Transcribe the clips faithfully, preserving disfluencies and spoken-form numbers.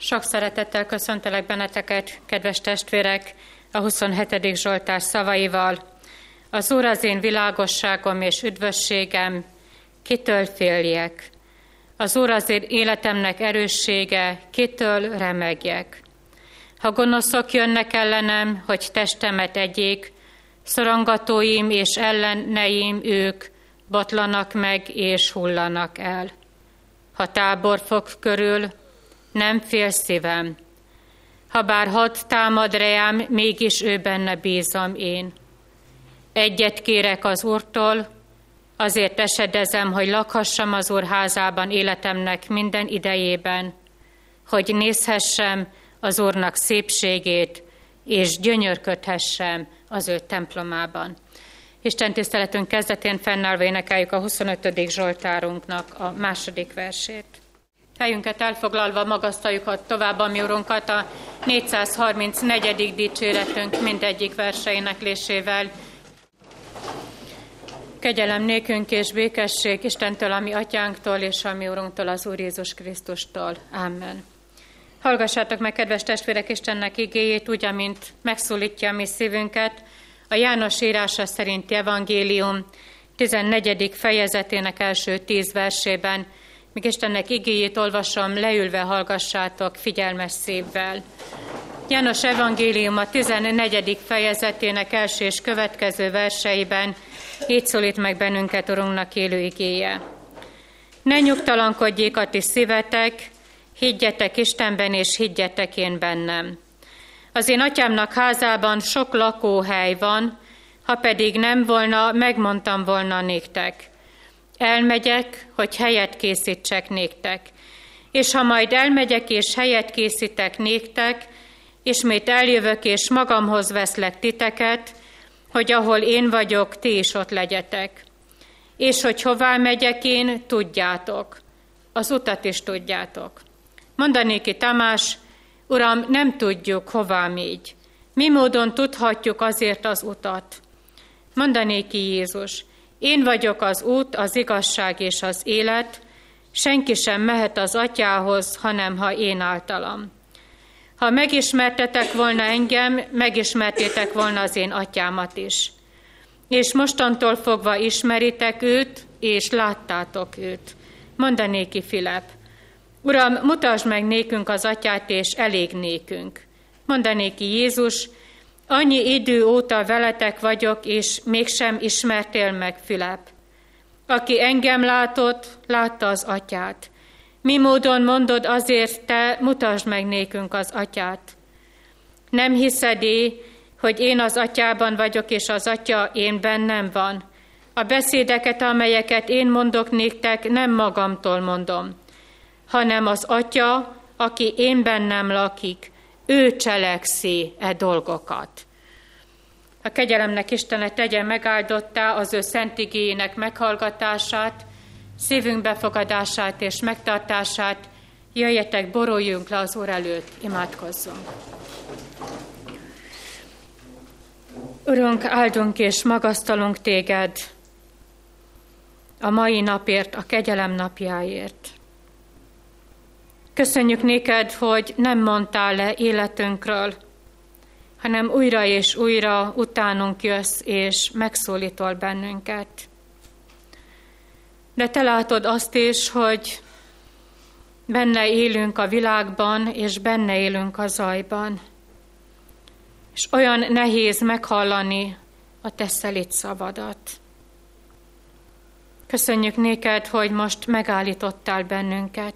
Sok szeretettel köszöntelek benneteket, kedves testvérek, a huszonhetedik Zsoltár szavaival. Az Úr az én világosságom és üdvösségem, kitől féljek? Az Úr az én életemnek erőssége, kitől remegjek? Ha gonoszok jönnek ellenem, hogy testemet egyék, szorongatóim és elleneim ők, botlanak meg és hullanak el. Ha tábor fog körül, nem fél szívem. Habár hat támad reám, mégis ő benne bízom én. Egyet kérek az Úrtól, azért esedezem, hogy lakhassam az Úr házában életemnek minden idejében, hogy nézhessem az Úrnak szépségét, és gyönyörködhessem az ő templomában. Isten tiszteletünk kezdetén fennállva énekeljük a huszonötödik Zsoltárunknak a második versét. Helyünket elfoglalva magasztaljuk a tovább a mi Urunkat a négyszázharmincnegyedik dicséretünk mindegyik verse éneklésével. Kegyelem nékünk és békesség Istentől, a mi Atyánktól és a mi Urunktól, az Úr Jézus Krisztustól. Amen. Hallgassátok meg, kedves testvérek, Istennek igéjét, úgy, amint megszólítja a mi szívünket, a János írása szerinti evangélium tizennegyedik fejezetének első tíz versében. Míg Istennek igéjét olvasom, leülve hallgassátok figyelmes szívvel. János evangéliuma tizennegyedik fejezetének első és következő verseiben így szólít meg bennünket Urunknak élő igéje. Ne nyugtalankodjék a ti szívetek, higgyetek Istenben és higgyetek én bennem. Az én Atyámnak házában sok lakóhely van, ha pedig nem volna, megmondtam volna néktek. Elmegyek, hogy helyet készítsek néktek. És ha majd elmegyek és helyet készítek néktek, ismét eljövök és magamhoz veszlek titeket, hogy ahol én vagyok, ti is ott legyetek. És hogy hová megyek én, tudjátok. Az utat is tudjátok. Mondanéki Tamás, Uram, nem tudjuk, hová megy. Mi módon tudhatjuk azért az utat? Mondanéki Jézus, én vagyok az út, az igazság és az élet, senki sem mehet az Atyához, hanem ha én általam. Ha megismertetek volna engem, megismertétek volna az én Atyámat is. És mostantól fogva ismeritek őt, és láttátok őt. Mondanéki Fülöp, Uram, mutasd meg nékünk az Atyát, és elég nékünk. Mondanéki Jézus, annyi idő óta veletek vagyok, és mégsem ismertél meg, Fülöp. Aki engem látott, látta az Atyát. Mi módon mondod azért te, mutasd meg nékünk az Atyát? Nem hiszed-e, hogy én az Atyában vagyok, és az Atya én bennem van? A beszédeket, amelyeket én mondok néktek, nem magamtól mondom, hanem az Atya, aki én bennem lakik, ő cselekszi e dolgokat. A kegyelemnek Istene tegye megáldottá az ő szent igéjének meghallgatását, szívünk befogadását és megtartását. Jöjjetek, boruljunk le az Úr előtt, imádkozzunk. Urunk, áldunk és magasztalunk téged a mai napért, a kegyelem napjáért. Köszönjük néked, hogy nem mondtál le életünkről, hanem újra és újra utánunk jössz és megszólítol bennünket. De te látod azt is, hogy benne élünk a világban, és benne élünk a zajban. És olyan nehéz meghallani a te szelíd szavadat. Köszönjük néked, hogy most megállítottál bennünket.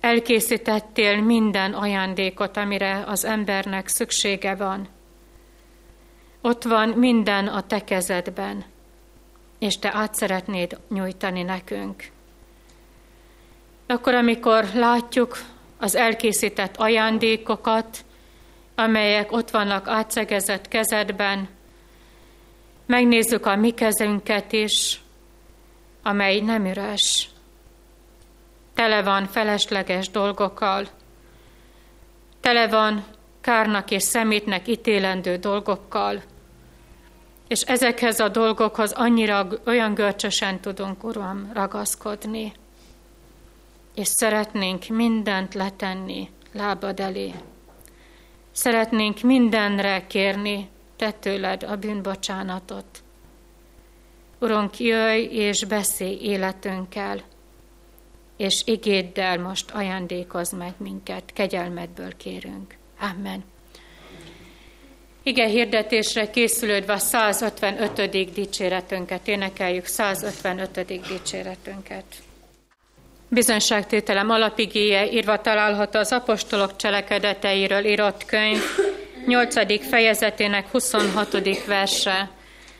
Elkészítettél minden ajándékot, amire az embernek szüksége van. Ott van minden a te kezedben, és te át szeretnéd nyújtani nekünk. Akkor, amikor látjuk az elkészített ajándékokat, amelyek ott vannak átszegezett kezedben, megnézzük a mi kezünket is, amely nem üres. Tele van felesleges dolgokkal, tele van kárnak és szemétnek ítélendő dolgokkal, és ezekhez a dolgokhoz annyira olyan görcsösen tudunk, Uram, ragaszkodni. és szeretnénk mindent letenni lábad elé. Szeretnénk mindenre kérni te tőled a bűnbocsánatot. Urunk, jöjj és beszélj életünkkel, és igéddel most ajándékozz meg minket, kegyelmedből kérünk. Amen. Ige hirdetésre készülődve a százötvenötödik dicséretünket énekeljük, százötvenötödik dicséretünket. Bizonyságtételem alapigéje írva található az apostolok cselekedeteiről írott könyv nyolcadik fejezetének huszonhatodik verse.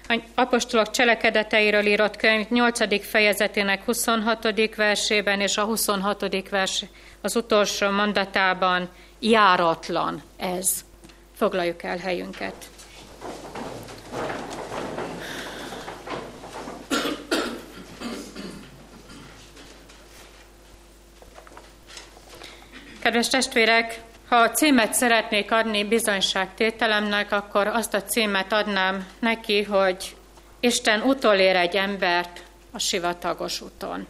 Az apostolok cselekedeteiről írott könyv nyolcadik fejezetének huszonhatodik versében és a huszonhatodik vers az utolsó mondatában járatlan ez. Foglaljuk el helyünket. Kedves testvérek, ha a címet szeretnék adni bizonyságtételemnek, akkor azt a címet adnám neki, hogy Isten utolér egy embert a sivatagos úton.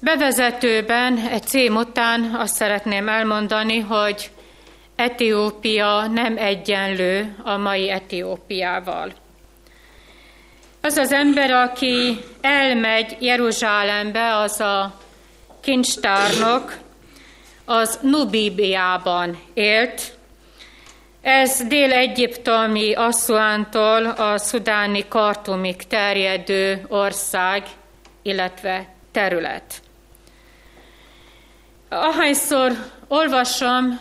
Bevezetőben, egy cím után azt szeretném elmondani, hogy Etiópia nem egyenlő a mai Etiópiával. Az az ember, aki elmegy Jeruzsálembe, az a kincstárnok, az Nubíbiában élt. Ez dél-egyiptomi Asszuántól a szudáni Kartumig terjedő ország, illetve terület. Ahányszor olvasom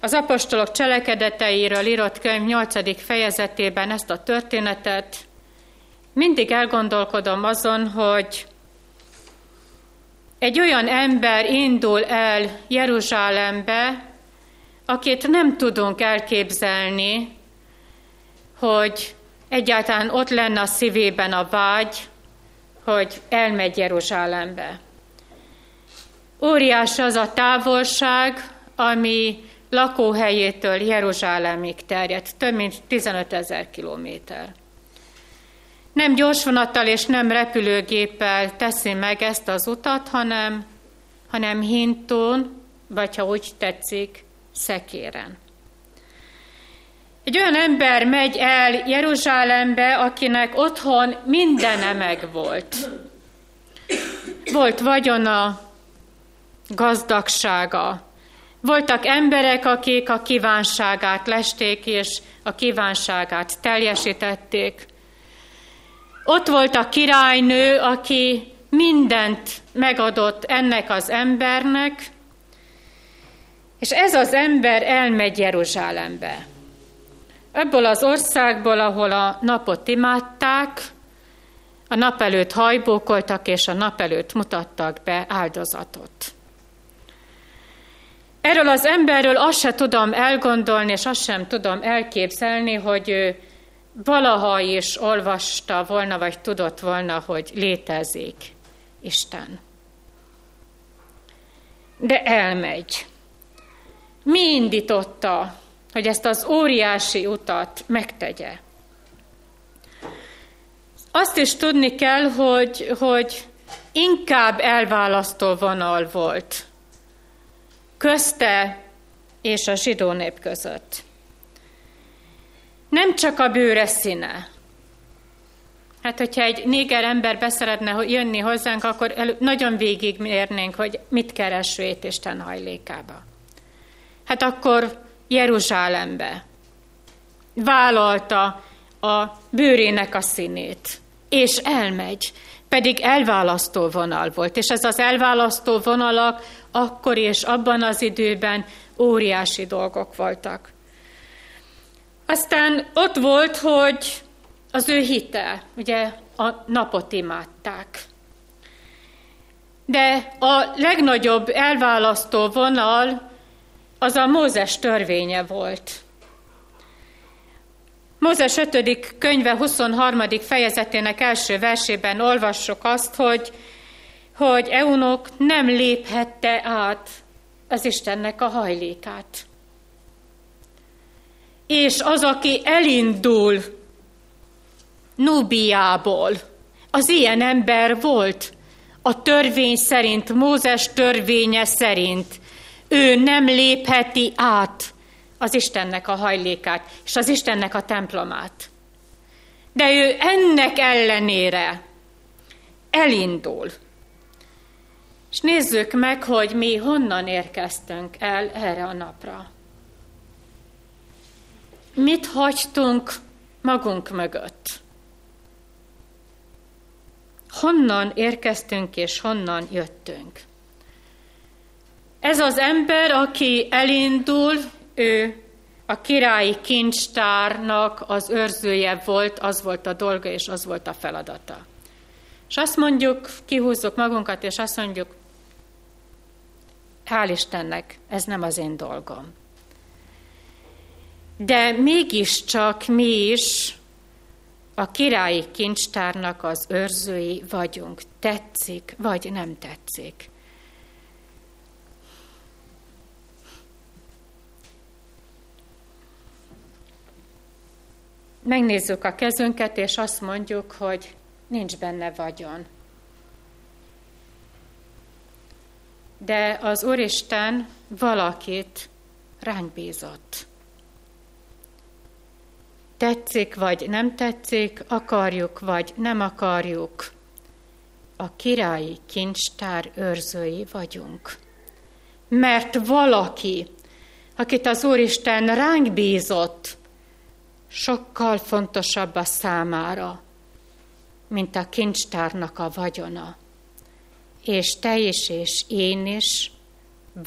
az apostolok cselekedeteiről írott könyv nyolcadik fejezetében ezt a történetet, mindig elgondolkodom azon, hogy egy olyan ember indul el Jeruzsálembe, akit nem tudunk elképzelni, hogy egyáltalán ott lenne a szívében a vágy, hogy elmegy Jeruzsálembe. Óriás az a távolság, ami lakóhelyétől Jeruzsálemig terjed, több mint tizenötezer kilométer. Nem gyorsvonattal és nem repülőgéppel teszi meg ezt az utat, hanem, hanem hintón, vagy ha úgy tetszik, szekéren. Egy olyan ember megy el Jeruzsálembe, akinek otthon mindene megvolt. Volt vagyona, gazdagsága. Voltak emberek, akik a kívánságát lesték, és a kívánságát teljesítették. Ott volt a királynő, aki mindent megadott ennek az embernek, és ez az ember elmegy Jeruzsálembe. Ebből az országból, ahol a napot imádták, a nap előtt hajbókoltak, és a nap előtt mutattak be áldozatot. Erről az emberről azt se tudom elgondolni, és azt sem tudom elképzelni, hogy ő valaha is olvasta volna, vagy tudott volna, hogy létezik Isten. De elmegy. Mi indította, hogy ezt az óriási utat megtegye? Azt is tudni kell, hogy, hogy inkább elválasztó vonal volt közte és a zsidó nép között. Nem csak a bőre színe. Hát, hogyha egy néger ember beszeretne jönni hozzánk, akkor elő, nagyon végigmérnénk, hogy mit keres ő itt Isten hajlékába. Hát akkor Jeruzsálembe vállalta a bőrének a színét, és elmegy, pedig elválasztó vonal volt, és ez az elválasztó vonalak akkor és abban az időben óriási dolgok voltak. Aztán ott volt, hogy az ő hite, ugye a napot imádták. De a legnagyobb elválasztó vonal az a Mózes törvénye volt. Mózes ötödik könyve huszonharmadik fejezetének első versében olvassuk azt, hogy hogy Eunok nem léphette át az Istennek a hajlékát. És az, aki elindul Nubiából, az ilyen ember volt, a törvény szerint, Mózes törvénye szerint ő nem lépheti át az Istennek a hajlékát és az Istennek a templomát. De ő ennek ellenére elindul. És nézzük meg, hogy mi honnan érkeztünk el erre a napra. Mit hagytunk magunk mögött? Honnan érkeztünk és honnan jöttünk? Ez az ember, aki elindul, ő a királyi kincstárnak az őrzője volt, az volt a dolga és az volt a feladata. És azt mondjuk, kihúzzuk magunkat, és azt mondjuk, hál' Istennek, ez nem az én dolgom. De mégiscsak mi is a királyi kincstárnak az őrzői vagyunk. Tetszik, vagy nem tetszik. Megnézzük a kezünket, és azt mondjuk, hogy nincs benne vagyon. De az Úristen valakit ránk bízott. Tetszik vagy nem tetszik, akarjuk vagy nem akarjuk, a királyi kincstár őrzői vagyunk. Mert valaki, akit az Úristen ránk bízott, sokkal fontosabb a számára, mint a kincstárnak a vagyona. És te is, és én is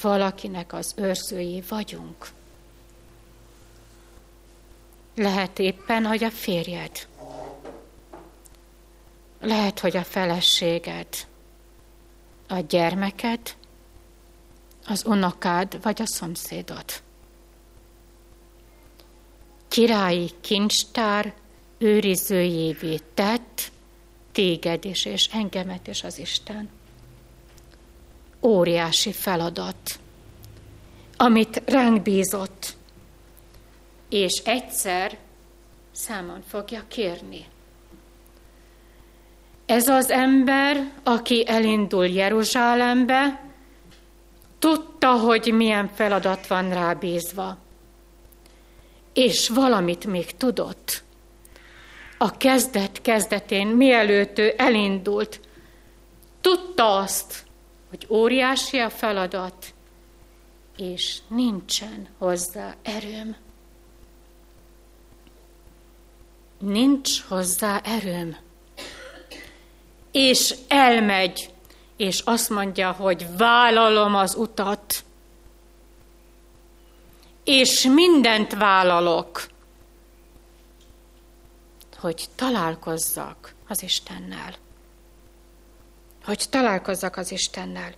valakinek az őrzői vagyunk. Lehet éppen, hogy a férjed. Lehet, hogy a feleséged, a gyermeked, az unokád vagy a szomszédod. Királyi kincstár őrizőjévé tett téged is, és engemet is az Isten. Óriási feladat, amit ránk bízott, és egyszer számon fogja kérni. Ez az ember, aki elindul Jeruzsálembe, tudta, hogy milyen feladat van rábízva. És valamit még tudott. A kezdet-kezdetén, mielőtt ő elindult, tudta azt, hogy óriási a feladat, és nincsen hozzá erőm. Nincs hozzá erőm. És elmegy, és azt mondja, hogy vállalom az utat, és mindent vállalok, hogy találkozzak az Istennel. Hogy találkozzak az Istennel.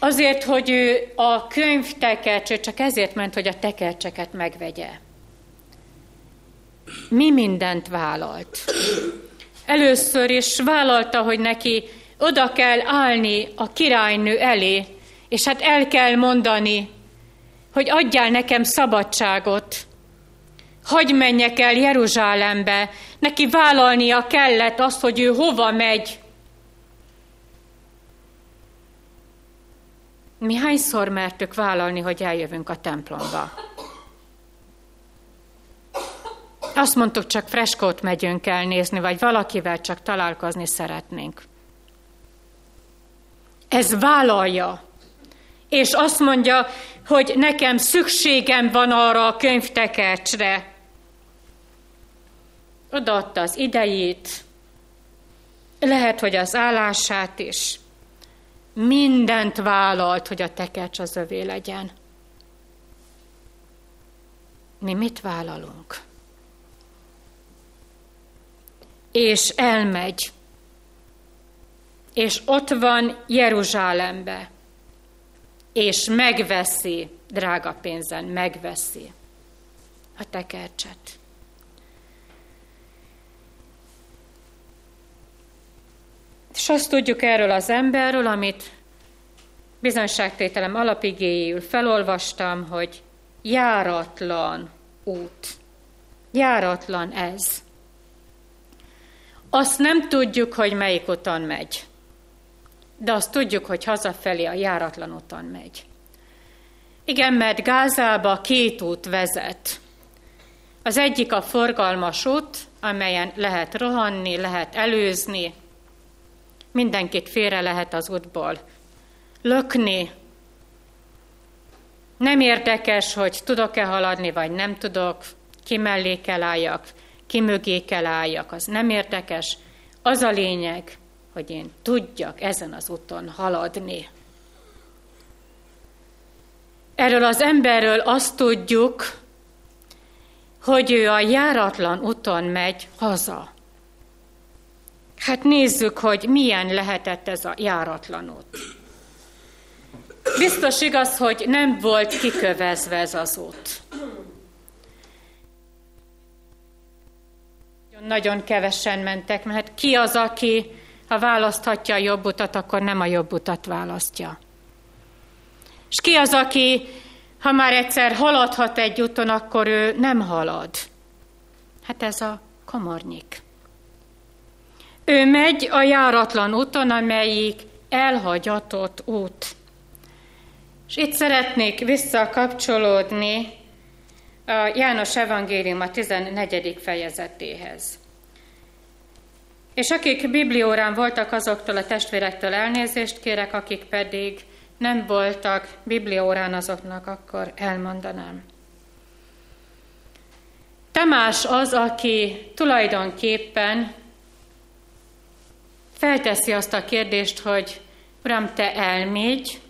Azért, hogy ő a könyv tekercsét, csak ezért ment, hogy a tekercseket megvegye. Mi mindent vállalt? Először is vállalta, hogy neki oda kell állni a királynő elé, és hát el kell mondani, hogy adjál nekem szabadságot, hadd menjek el Jeruzsálembe, neki vállalnia kellett azt, hogy ő hova megy. Mi hányszor mertük vállalni, hogy eljövünk a templomba? Azt mondtuk, csak freskót megyünk el nézni, vagy valakivel csak találkozni szeretnénk. Ez vállalja. És azt mondja, hogy nekem szükségem van arra a könyvtekercsre. Odaadta az idejét, lehet, hogy az állását is. Mindent vállalt, hogy a tekercs az övé legyen. Mi mit vállalunk? És elmegy, és ott van Jeruzsálembe, és megveszi, drága pénzen megveszi a tekercset. És azt tudjuk erről az emberről, amit bizonyságtételem alapigéjéül felolvastam, hogy járatlan út. Járatlan ez. Azt nem tudjuk, hogy melyik uton megy, de azt tudjuk, hogy hazafelé a járatlan uton megy. Igen, mert Gázába két út vezet. Az egyik a forgalmas út, amelyen lehet rohanni, lehet előzni, mindenkit félre lehet az útból lökni. Nem érdekes, hogy tudok-e haladni, vagy nem tudok, ki mellé kell álljak, ki mögé kell álljak, az nem érdekes. Az a lényeg, hogy én tudjak ezen az úton haladni. Erről az emberről azt tudjuk, hogy ő a járatlan úton megy haza. Hát nézzük, hogy milyen lehetett ez a járatlan út. Biztos igaz, hogy nem volt kikövezve ez az út. Nagyon kevesen mentek, mert ki az, aki, ha választhatja a jobb utat, akkor nem a jobb utat választja. És ki az, aki, ha már egyszer haladhat egy úton, akkor ő nem halad. Hát ez a komornyik. Ő megy a járatlan úton, amelyik elhagyatott út. És itt szeretnék visszakapcsolódni a János evangélium a tizennegyedik fejezetéhez. És akik bibliórán voltak, azoktól a testvérektől elnézést kérek, akik pedig nem voltak bibliórán, azoknak akkor elmondanám. Tamás az, aki tulajdonképpen felteszi azt a kérdést, hogy Uram, te elmégy,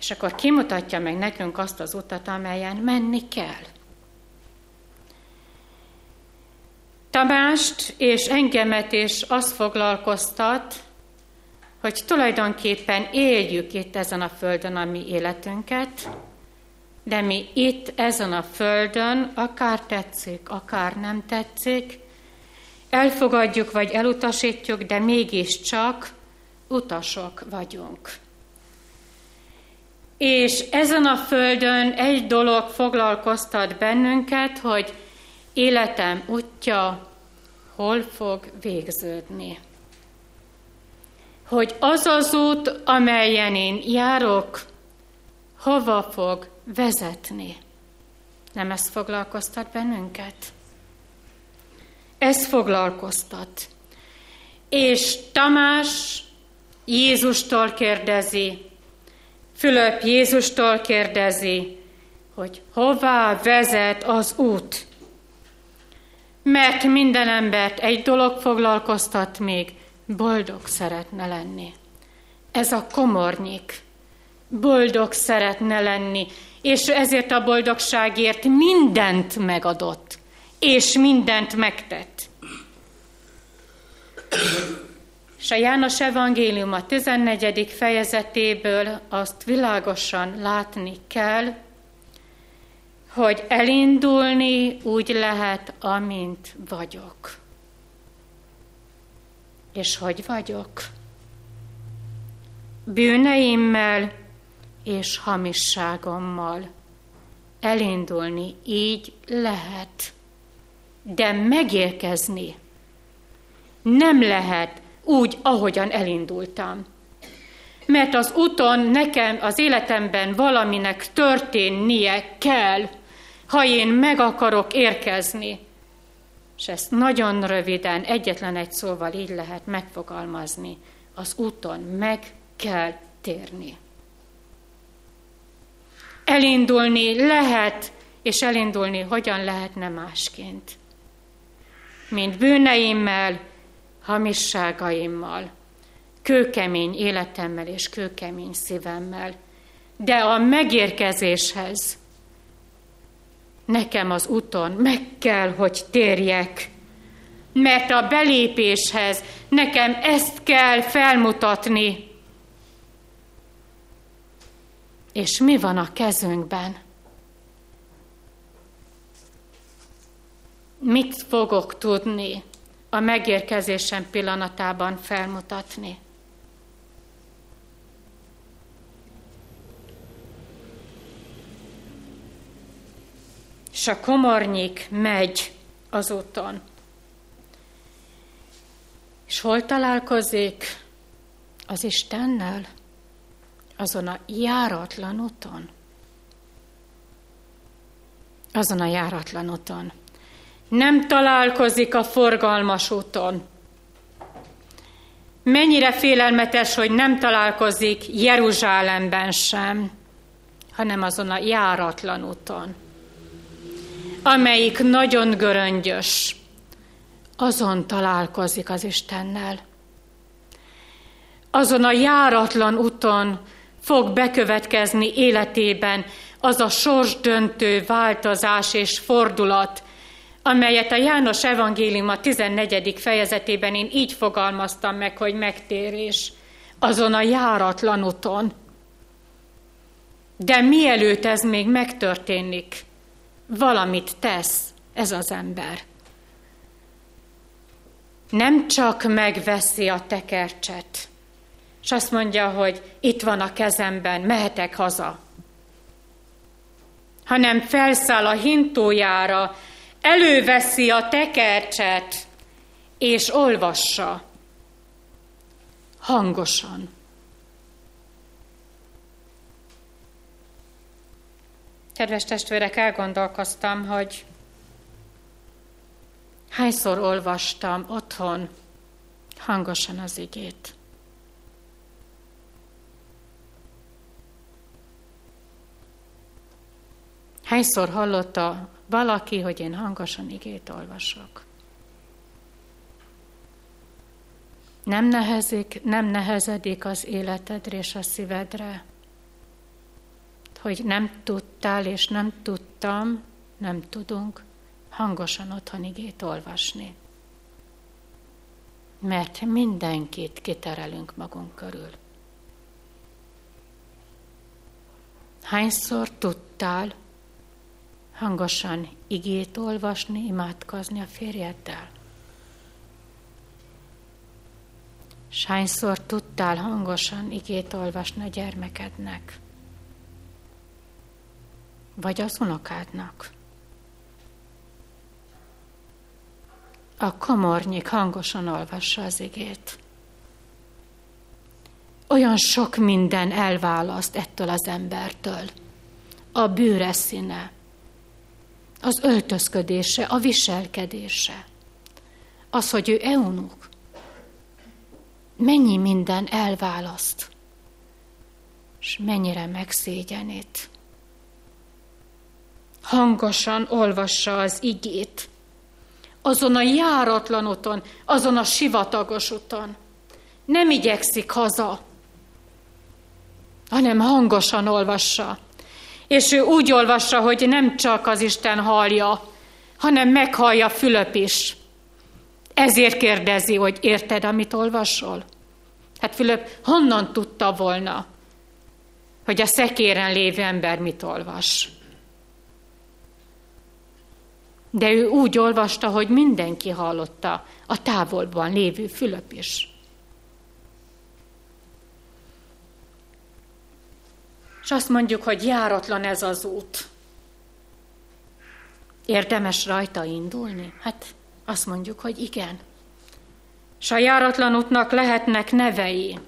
és akkor kimutatja meg nekünk azt az utat, amelyen menni kell. Tamást és engemet is azt foglalkoztat, hogy tulajdonképpen éljük itt ezen a földön a mi életünket, de mi itt ezen a földön, akár tetszik, akár nem tetszik, elfogadjuk vagy elutasítjuk, de mégiscsak utasok vagyunk. És ezen a földön egy dolog foglalkoztat bennünket, hogy életem útja hol fog végződni. Hogy az az út, amelyen én járok, hova fog vezetni. Nem ez foglalkoztat bennünket? Ez foglalkoztat. És Tamás Jézustól kérdezi, Fülöp Jézustól kérdezi, hogy hová vezet az út. Mert minden embert egy dolog foglalkoztat még, boldog szeretne lenni. Ez a komornyik. Boldog szeretne lenni, és ezért a boldogságért mindent megadott, és mindent megtett. És a János evangélium a tizennegyedik fejezetéből azt világosan látni kell, hogy elindulni úgy lehet, amint vagyok. És hogy vagyok? Bűneimmel és hamisságommal. Elindulni így lehet, de megérkezni nem lehet úgy, ahogyan elindultam. Mert az úton nekem, az életemben valaminek történnie kell, ha én meg akarok érkezni. És ezt nagyon röviden, egyetlen egy szóval így lehet megfogalmazni. Az úton meg kell térni. Elindulni lehet, és elindulni hogyan lehetne másként. Mint bűneimmel, hamisságaimmal, kőkemény életemmel és kőkemény szívemmel. De a megérkezéshez nekem az úton meg kell, hogy térjek, mert a belépéshez nekem ezt kell felmutatni. És mi van a kezünkben? Mit fogok tudni a megérkezésem pillanatában felmutatni? És a komornyik megy az úton. És hol találkozik az Istennel? Azon a járatlan úton. Azon a járatlan úton. Nem találkozik a forgalmas úton. Mennyire félelmetes, hogy nem találkozik Jeruzsálemben sem, hanem azon a járatlan úton, amelyik nagyon göröngyös. Azon találkozik az Istennel. Azon a járatlan úton fog bekövetkezni életében az a sorsdöntő változás és fordulat, amelyet a János Evangélium a tizennegyedik fejezetében én így fogalmaztam meg, hogy megtérés azon a járatlan úton. De mielőtt ez még megtörténik, valamit tesz ez az ember. Nem csak megveszi a tekercset, és azt mondja, hogy itt van a kezemben, mehetek haza, hanem felszáll a hintójára, előveszi a tekercset, és olvassa hangosan. Kedves testvérek, elgondolkoztam, hogy hányszor olvastam otthon hangosan az igét. Hányszor hallotta valaki, hogy én hangosan igét olvasok. Nem nehezik, nem nehezedik az életedre és a szívedre, hogy nem tudtál és nem tudtam, nem tudunk hangosan otthon igét olvasni. Mert mindenkit kiterelünk magunk körül. Hányszor tudtál hangosan igét olvasni, imádkozni a férjeddel? S hányszor tudtál hangosan igét olvasni a gyermekednek? Vagy az unokádnak? A komornyik hangosan olvassa az igét. Olyan sok minden elválaszt ettől az embertől. A bőre színe, az öltözködése, a viselkedése, az, hogy ő eunuk. Mennyi minden elválaszt, és mennyire megszégyenít. Hangosan olvassa az igét, azon a járatlan úton, azon a sivatagos úton. Nem igyekszik haza, hanem hangosan olvassa. És ő úgy olvassa, hogy nem csak az Isten hallja, hanem meghallja Fülöp is. Ezért kérdezi, hogy érted, amit olvasol? Hát Fülöp honnan tudta volna, hogy a szekéren lévő ember mit olvas? De ő úgy olvasta, hogy mindenki hallotta, a távolban lévő Fülöp is. És azt mondjuk, hogy járatlan ez az út. Érdemes rajta indulni? Hát azt mondjuk, hogy igen. És a járatlan útnak lehetnek nevei.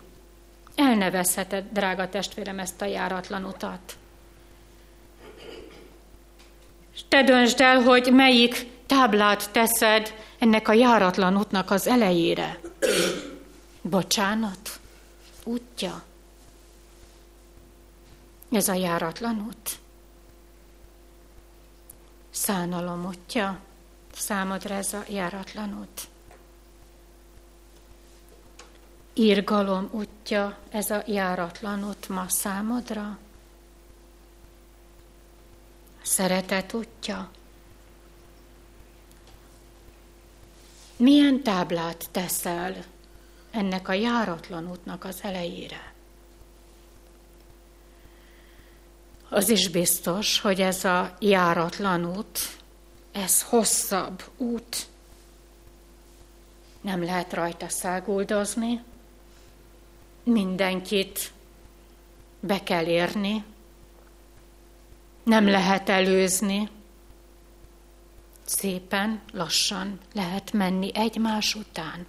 Elnevezheted, drága testvérem, ezt a járatlan utat. És te döntsd el, hogy melyik táblát teszed ennek a járatlan útnak az elejére. Bocsánat, útja. Ez a járatlan út. Szánalom útja. Számodra ez a járatlan út. Irgalom útja. Ez a járatlan út ma számodra. Szeretet útja. Milyen táblát teszel ennek a járatlan útnak az elejére? Az is biztos, hogy ez a járatlan út, ez hosszabb út. Nem lehet rajta száguldozni. Mindenkit be kell érni. Nem lehet előzni. Szépen, lassan lehet menni egymás után.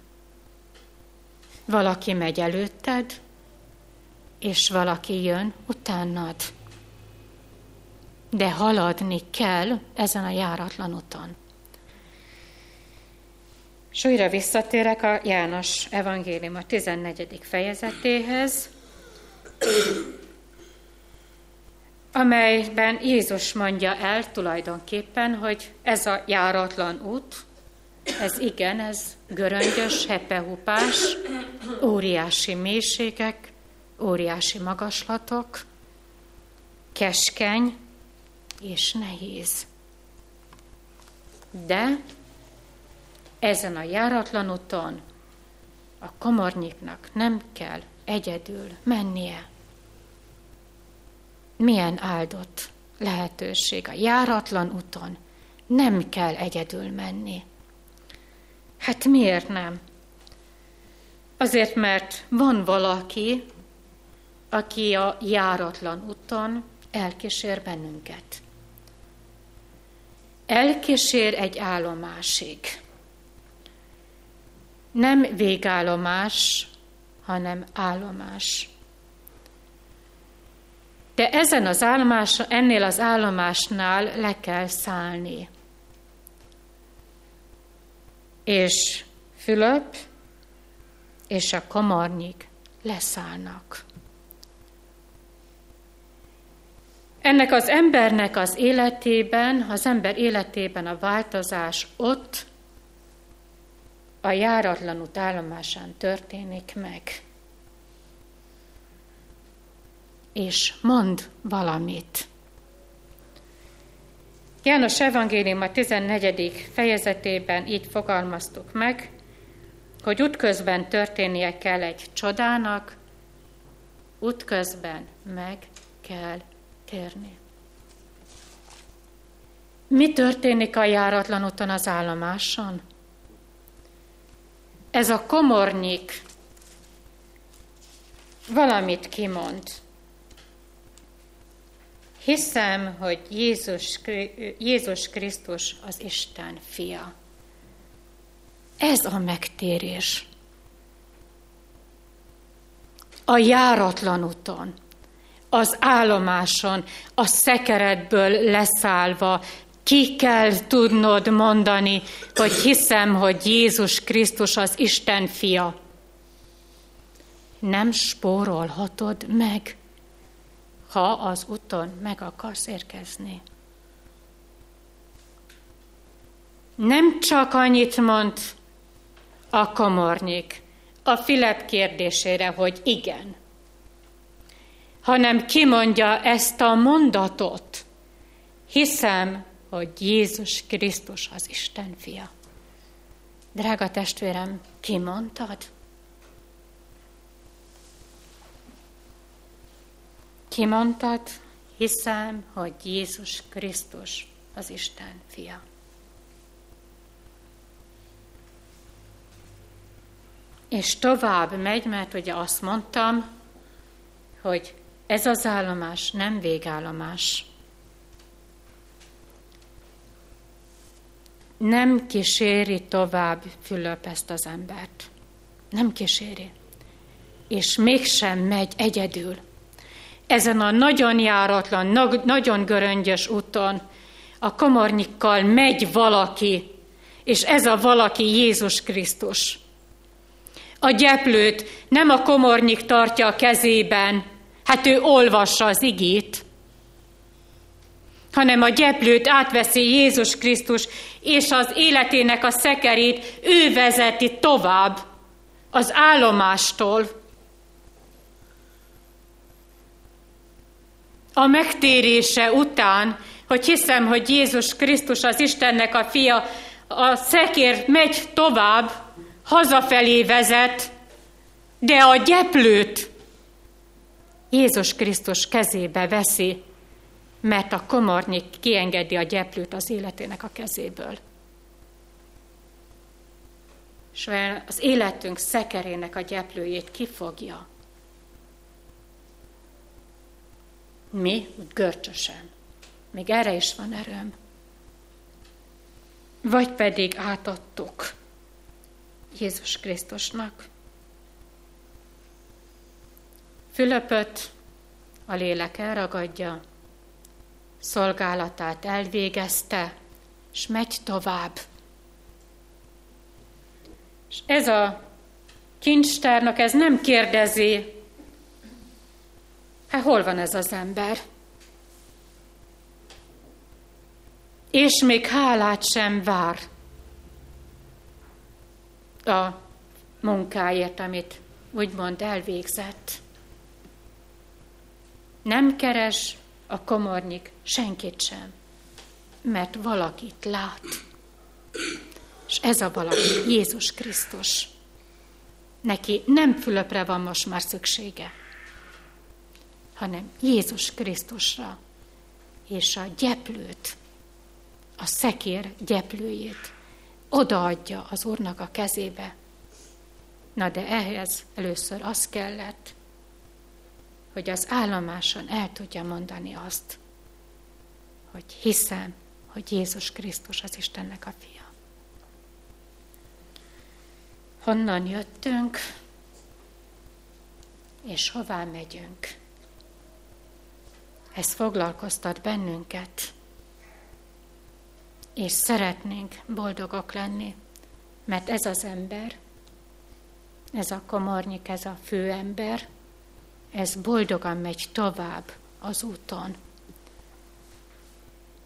Valaki megy előtted, és valaki jön utánad. De haladni kell ezen a járatlan úton. És újra visszatérek a János evangélium a tizennegyedik fejezetéhez, amelyben Jézus mondja el tulajdonképpen, hogy ez a járatlan út, ez igen, ez göröngyös, hepehupás, óriási mélységek, óriási magaslatok, keskeny és nehéz. De ezen a járatlan úton a komornyiknak nem kell egyedül mennie. Milyen áldott lehetőség a járatlan úton, nem kell egyedül menni. Hát miért nem? Azért, mert van valaki, aki a járatlan úton elkísér bennünket. Elkísér egy állomásig. Nem végállomás, hanem állomás. De ezen az állomás, ennél az állomásnál le kell szállni. És Fülöp és a komarnyik leszállnak. Ennek az embernek az életében, az ember életében a változás ott, a járatlan út állomásán történik meg. És mond valamit. János evangélium a tizennegyedik fejezetében így fogalmaztuk meg, hogy útközben történnie kell egy csodának, útközben meg kell térni. Mi történik a járatlan úton az állomáson? Ez a komornyik valamit kimond. Hiszem, hogy Jézus, Jézus Krisztus az Isten fia. Ez a megtérés. A járatlan úton, az állomáson, a szekeredből leszállva ki kell tudnod mondani, hogy hiszem, hogy Jézus Krisztus az Isten fia. Nem spórolhatod meg, ha az úton meg akarsz érkezni. Nem csak annyit mond a komornyik a Fülöp kérdésére, hogy igen, hanem kimondja ezt a mondatot. Hiszem, hogy Jézus Krisztus az Isten fia. Drága testvérem, kimondtad? Kimondtad, hiszem, hogy Jézus Krisztus az Isten fia. És tovább megy, mert ugye azt mondtam, hogy ez az állomás nem végállomás. Nem kíséri tovább Fülöp ezt az embert. Nem kíséri. És mégsem megy egyedül. Ezen a nagyon járatlan, nagyon göröngyös úton a komornyikkal megy valaki, és ez a valaki Jézus Krisztus. A gyeplőt nem a komornyik tartja a kezében, hát ő olvassa az igét, hanem a gyeplőt átveszi Jézus Krisztus, és az életének a szekerét ő vezeti tovább az állomástól. A megtérése után, hogy hiszem, hogy Jézus Krisztus az Istennek a fia, a szekér megy tovább, hazafelé vezet, de a gyeplőt Jézus Krisztus kezébe veszi, mert a komornyik kiengedi a gyeplőt az életének a kezéből. És az életünk szekerének a gyeplőjét kifogja. Mi? Görcsösen. Még erre is van erőm. Vagy pedig átadtuk Jézus Krisztusnak, Fülöpöt a lélek elragadja, szolgálatát elvégezte, és megy tovább. És ez a kincstárnak, ez nem kérdezi, hát hol van ez az ember? És még hálát sem vár a munkáért, amit úgymond elvégzett. Nem keres a komornyik senkit sem, mert valakit lát. És ez a valaki Jézus Krisztus. Neki nem Fülöpre van most már szüksége, hanem Jézus Krisztusra és a gyeplőt, a szekér gyeplőjét odaadja az Úrnak a kezébe. Na de ehhez először az kellett, hogy az állomáson el tudja mondani azt, hogy hiszem, hogy Jézus Krisztus az Istennek a fia. Honnan jöttünk, és hová megyünk? Ez foglalkoztat bennünket, és szeretnénk boldogok lenni, mert ez az ember, ez a komornyik, ez a főember, ez boldogan megy tovább az úton.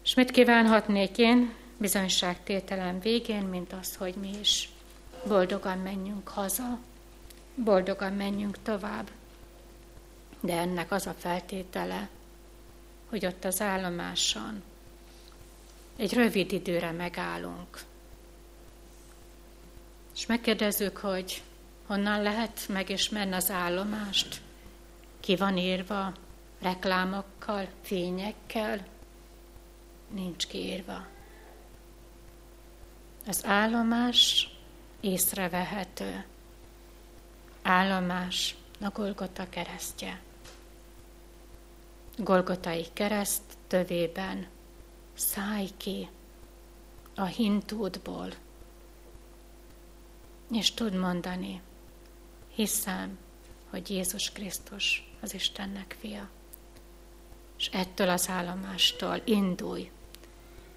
És mit kívánhatnék én bizonyságtételem végén, mint az, hogy mi is boldogan menjünk haza, boldogan menjünk tovább. De ennek az a feltétele, hogy ott az állomáson egy rövid időre megállunk. És megkérdezzük, hogy honnan lehet megismerni az állomást, ki van írva reklámokkal, fényekkel, nincs kiírva. Az állomás észrevehető. Állomás a Golgota keresztje. Golgotai kereszt tövében szállj ki a hintútból, és tud mondani, hiszem, hogy Jézus Krisztus az Istennek fia. És ettől az állomástól indulj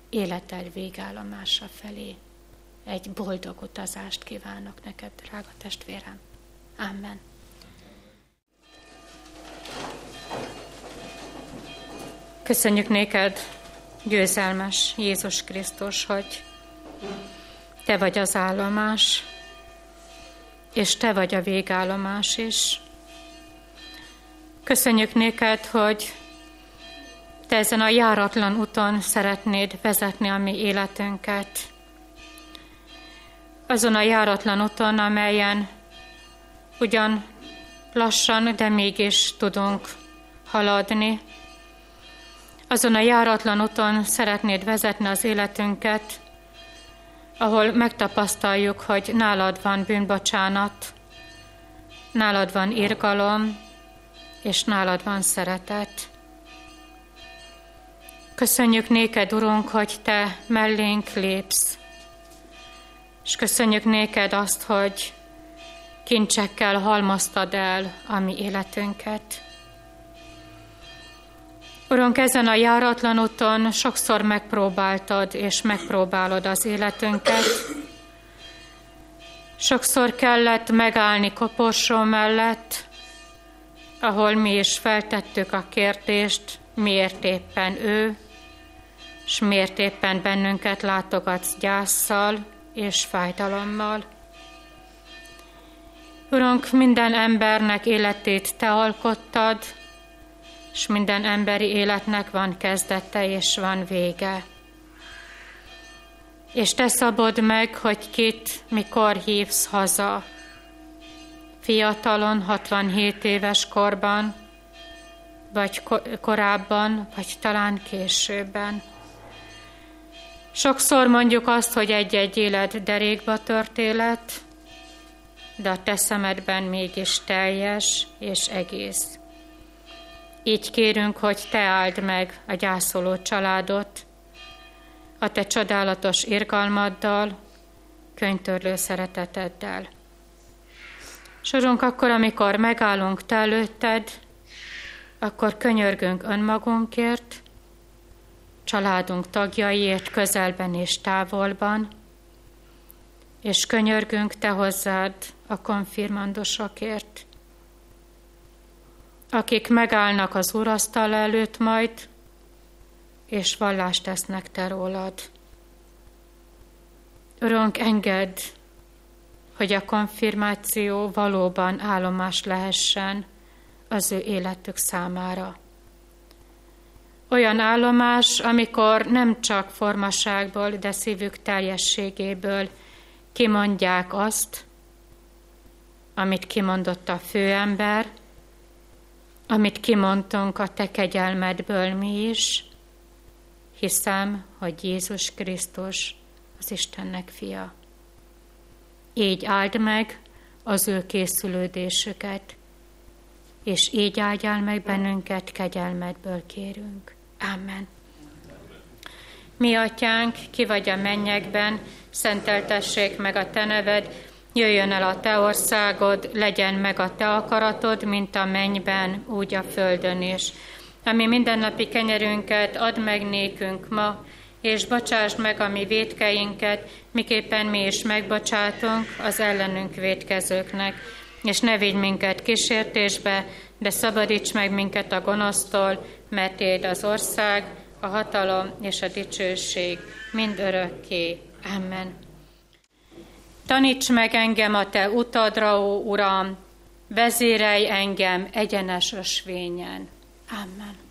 életed végállomása felé. Egy boldog utazást kívánok neked, drága testvérem. Amen. Köszönjük néked, győzelmes Jézus Krisztus, hogy te vagy az állomás, és te vagy a végállomás is. Köszönjük néked, hogy te ezen a járatlan úton szeretnéd vezetni a mi életünket. Azon a járatlan úton, amelyen ugyan lassan, de mégis tudunk haladni. Azon a járatlan úton szeretnéd vezetni az életünket, ahol megtapasztaljuk, hogy nálad van bűnbocsánat, nálad van irgalom, és nálad van szeretet. Köszönjük néked, Urunk, hogy te mellénk lépsz, és köszönjük néked azt, hogy kincsekkel halmoztad el a mi életünket. Urunk, ezen a járatlan úton sokszor megpróbáltad és megpróbálod az életünket. Sokszor kellett megállni koporsó mellett, ahol mi is feltettük a kérdést, miért éppen ő, és miért éppen bennünket látogatsz gyásszal és fájdalommal. Urunk, minden embernek életét te alkottad, és minden emberi életnek van kezdete és van vége. És te szabod meg, hogy kit, mikor hívsz haza. Fiatalon, hatvanhét éves korban, vagy korábban, vagy talán későbben. Sokszor mondjuk azt, hogy egy-egy élet derékba tört élet, de a te szemedben mégis teljes és egész. Így kérünk, hogy te áld meg a gyászoló családot, a te csodálatos irgalmaddal, könyörtörlő szereteteddel. Urunk, akkor, amikor megállunk te előtted, akkor könyörgünk önmagunkért, családunk tagjaiért közelben és távolban, és könyörgünk te hozzád a konfirmandosokért, akik megállnak az úrasztal előtt majd, és vallást tesznek te rólad. Urunk, engedd, hogy a konfirmáció valóban állomás lehessen az ő életük számára. Olyan állomás, amikor nem csak formaságból, de szívük teljességéből kimondják azt, amit kimondott a főember, amit kimondtunk a te kegyelmedből mi is. Hiszem, hogy Jézus Krisztus az Istennek fia. Így áld meg az ő készülődésüket, és így áldjál meg bennünket, kegyelmedből kérünk. Amen. Mi atyánk, ki vagy a mennyekben, szenteltessék meg a te neved, jöjjön el a te országod, legyen meg a te akaratod, mint a mennyben, úgy a földön is. Ami mindennapi kenyerünket add meg nékünk ma, és bocsásd meg a mi vétkeinket, miképpen mi is megbocsátunk az ellenünk vétkezőknek. És ne vigy minket kísértésbe, de szabadíts meg minket a gonosztól, mert tiéd az ország, a hatalom és a dicsőség mind örökké. Amen. Taníts meg engem a te utadra, ó Uram, vezérelj engem egyenes ösvényen. Amen.